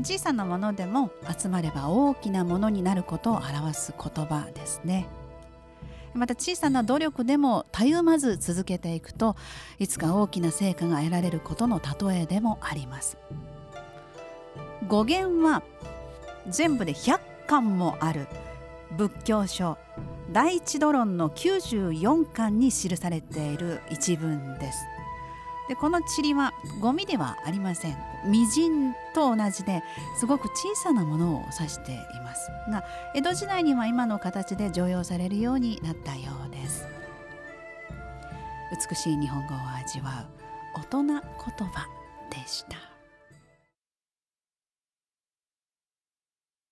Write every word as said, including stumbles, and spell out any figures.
小さなものでも集まれば大きなものになることを表す言葉ですね。また小さな努力でもたゆまず続けていくと、いつか大きな成果が得られることの例えでもあります。語源は全部でひゃっかんもある仏教書第一ドロンのきゅうじゅうよんかんに記されている一文です。でこの塵はゴミではありません。微塵と同じですごく小さなものを指していますが、江戸時代には今の形で常用されるようになったようです。美しい日本語を味わう大人言葉でした。